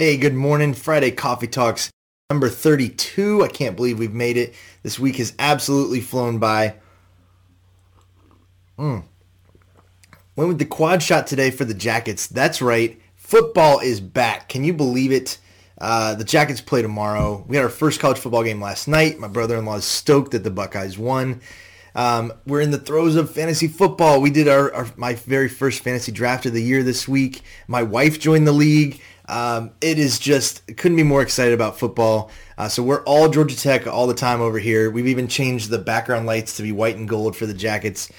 Hey, good morning. Friday Coffee Talks number 32. I can't believe we've made it. This week has absolutely flown by. Went with the quad shot today for the Jackets. That's right. Football is back. Can you believe it? The Jackets play tomorrow. We had our first college football game last night. My brother-in-law is stoked that the Buckeyes won. We're in the throes of fantasy football. We did my very first fantasy draft of the year this week. My wife joined the league. It is just, couldn't be more excited about football. So we're all Georgia Tech all the time over here. We've even changed the background lights to be white and gold for the Jackets.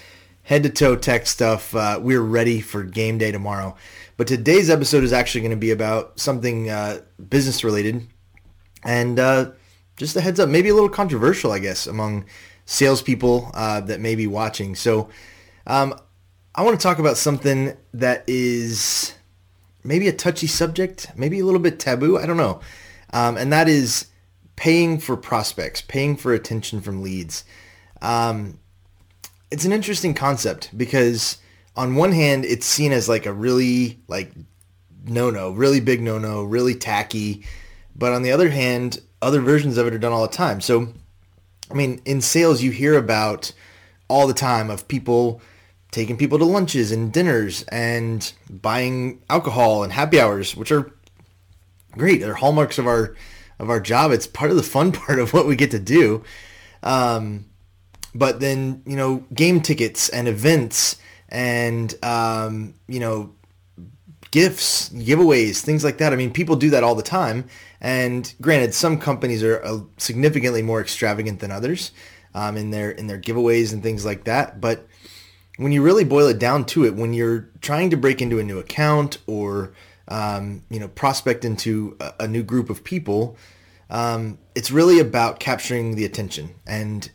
Head to toe Tech stuff. We're ready for game day tomorrow. But today's episode is actually going to be about something business related. And just a heads up, maybe a little controversial, I guess, among salespeople that may be watching. So I want to talk about something that is maybe a touchy subject, maybe a little bit taboo, I don't know. And that is paying for prospects, paying for attention from leads. It's an interesting concept because on one hand, it's seen as like a really like no-no, really big no-no, really tacky. But on the other hand, other versions of it are done all the time. So, I mean, in sales, you hear about all the time of people taking people to lunches and dinners and buying alcohol and happy hours, which are great. They're hallmarks of our job. It's part of the fun part of what we get to do. But then, you know, game tickets and events and, you know, gifts, giveaways, things like that. I mean, people do that all the time. And granted, some companies are significantly more extravagant than others in their giveaways and things like that. But when you really boil it down to it, when you're trying to break into a new account or, you know, prospect into a new group of people, it's really about capturing the attention and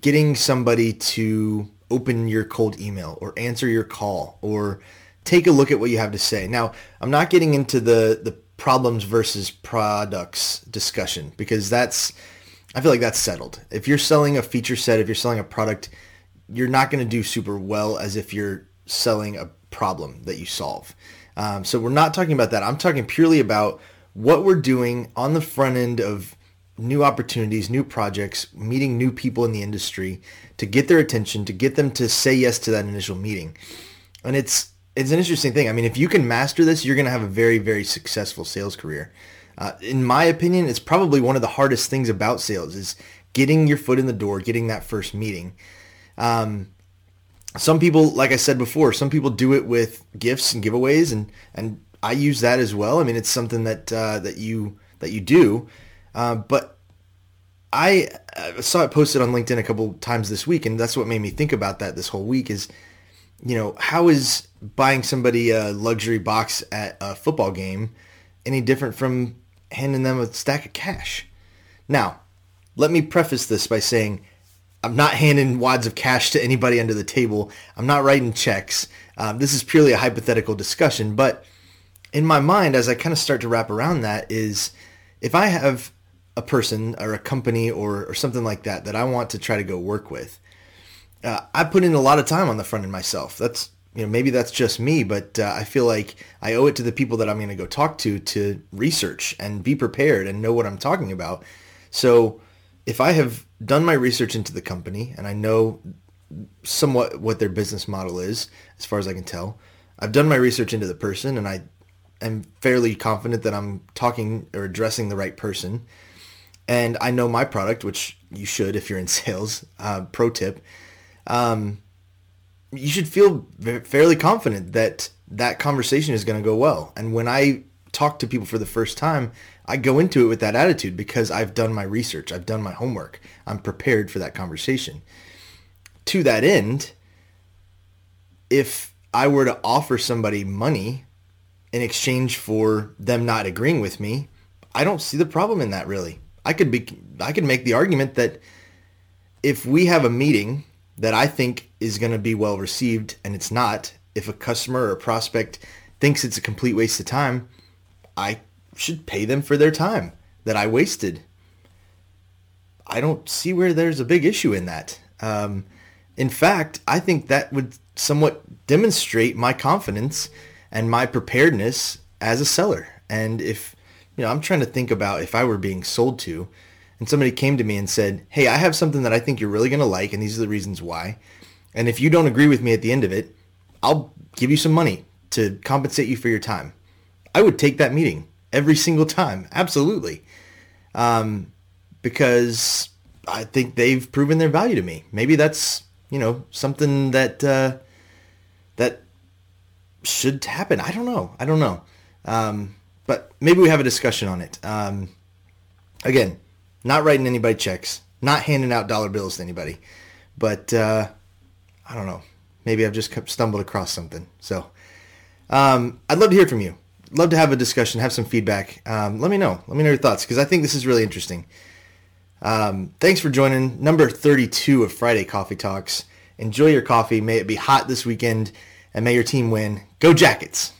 getting somebody to open your cold email or answer your call or take a look at what you have to say. Now, I'm not getting into the problems versus products discussion because I feel like that's settled. If you're selling a feature set, if you're selling a product, you're not going to do super well as if you're selling a problem that you solve. So we're not talking about that. I'm talking purely about what we're doing on the front end of new opportunities, new projects, meeting new people in the industry to get their attention, to get them to say yes to that initial meeting. And it's an interesting thing. I mean, if you can master this, you're going to have a very, very successful sales career. In my opinion, it's probably one of the hardest things about sales is getting your foot in the door, getting that first meeting. Some people, like I said before, some people do it with gifts and giveaways, and I use that as well. I mean, it's something that you do. But I saw it posted on LinkedIn a couple times this week, and that's what made me think about that this whole week is, you know, how is buying somebody a luxury box at a football game any different from handing them a stack of cash? Now, let me preface this by saying, I'm not handing wads of cash to anybody under the table. I'm not writing checks. This is purely a hypothetical discussion. But in my mind, as I kind of start to wrap around that is if I have a person or a company or something like that that I want to try to go work with, I put in a lot of time on the front end myself. That's, you know, maybe that's just me, but I feel like I owe it to the people that I'm going to go talk to research and be prepared and know what I'm talking about. So if I have done my research into the company and I know somewhat what their business model is, as far as I can tell, I've done my research into the person and I am fairly confident that I'm talking or addressing the right person. And I know my product, which you should if you're in sales, pro tip. You should feel fairly confident that that conversation is going to go well. And when I talk to people for the first time, I go into it with that attitude because I've done my research. I've done my homework. I'm prepared for that conversation. To that end, if I were to offer somebody money in exchange for them not agreeing with me, I don't see the problem in that really. I could make the argument that if we have a meeting that I think is going to be well received and it's not, if a customer or a prospect thinks it's a complete waste of time, I should pay them for their time that I wasted. I don't see where there's a big issue in that. In fact, I think that would somewhat demonstrate my confidence and my preparedness as a seller. And if You know, I'm trying to think about if I were being sold to and somebody came to me and said, hey, I have something that I think you're really going to like, and these are the reasons why. And if you don't agree with me at the end of it, I'll give you some money to compensate you for your time. I would take that meeting every single time. Absolutely. Because I think they've proven their value to me. Maybe that's, you know, something that, that should happen. I don't know. But maybe we have a discussion on it. Again, not writing anybody checks, not handing out dollar bills to anybody, but, I don't know. Maybe I've just stumbled across something. So, I'd love to hear from you. Love to have a discussion, have some feedback. Let me know your thoughts, because I think this is really interesting. Thanks for joining number 32 of Friday Coffee Talks. Enjoy your coffee. May it be hot this weekend, and may your team win. Go Jackets!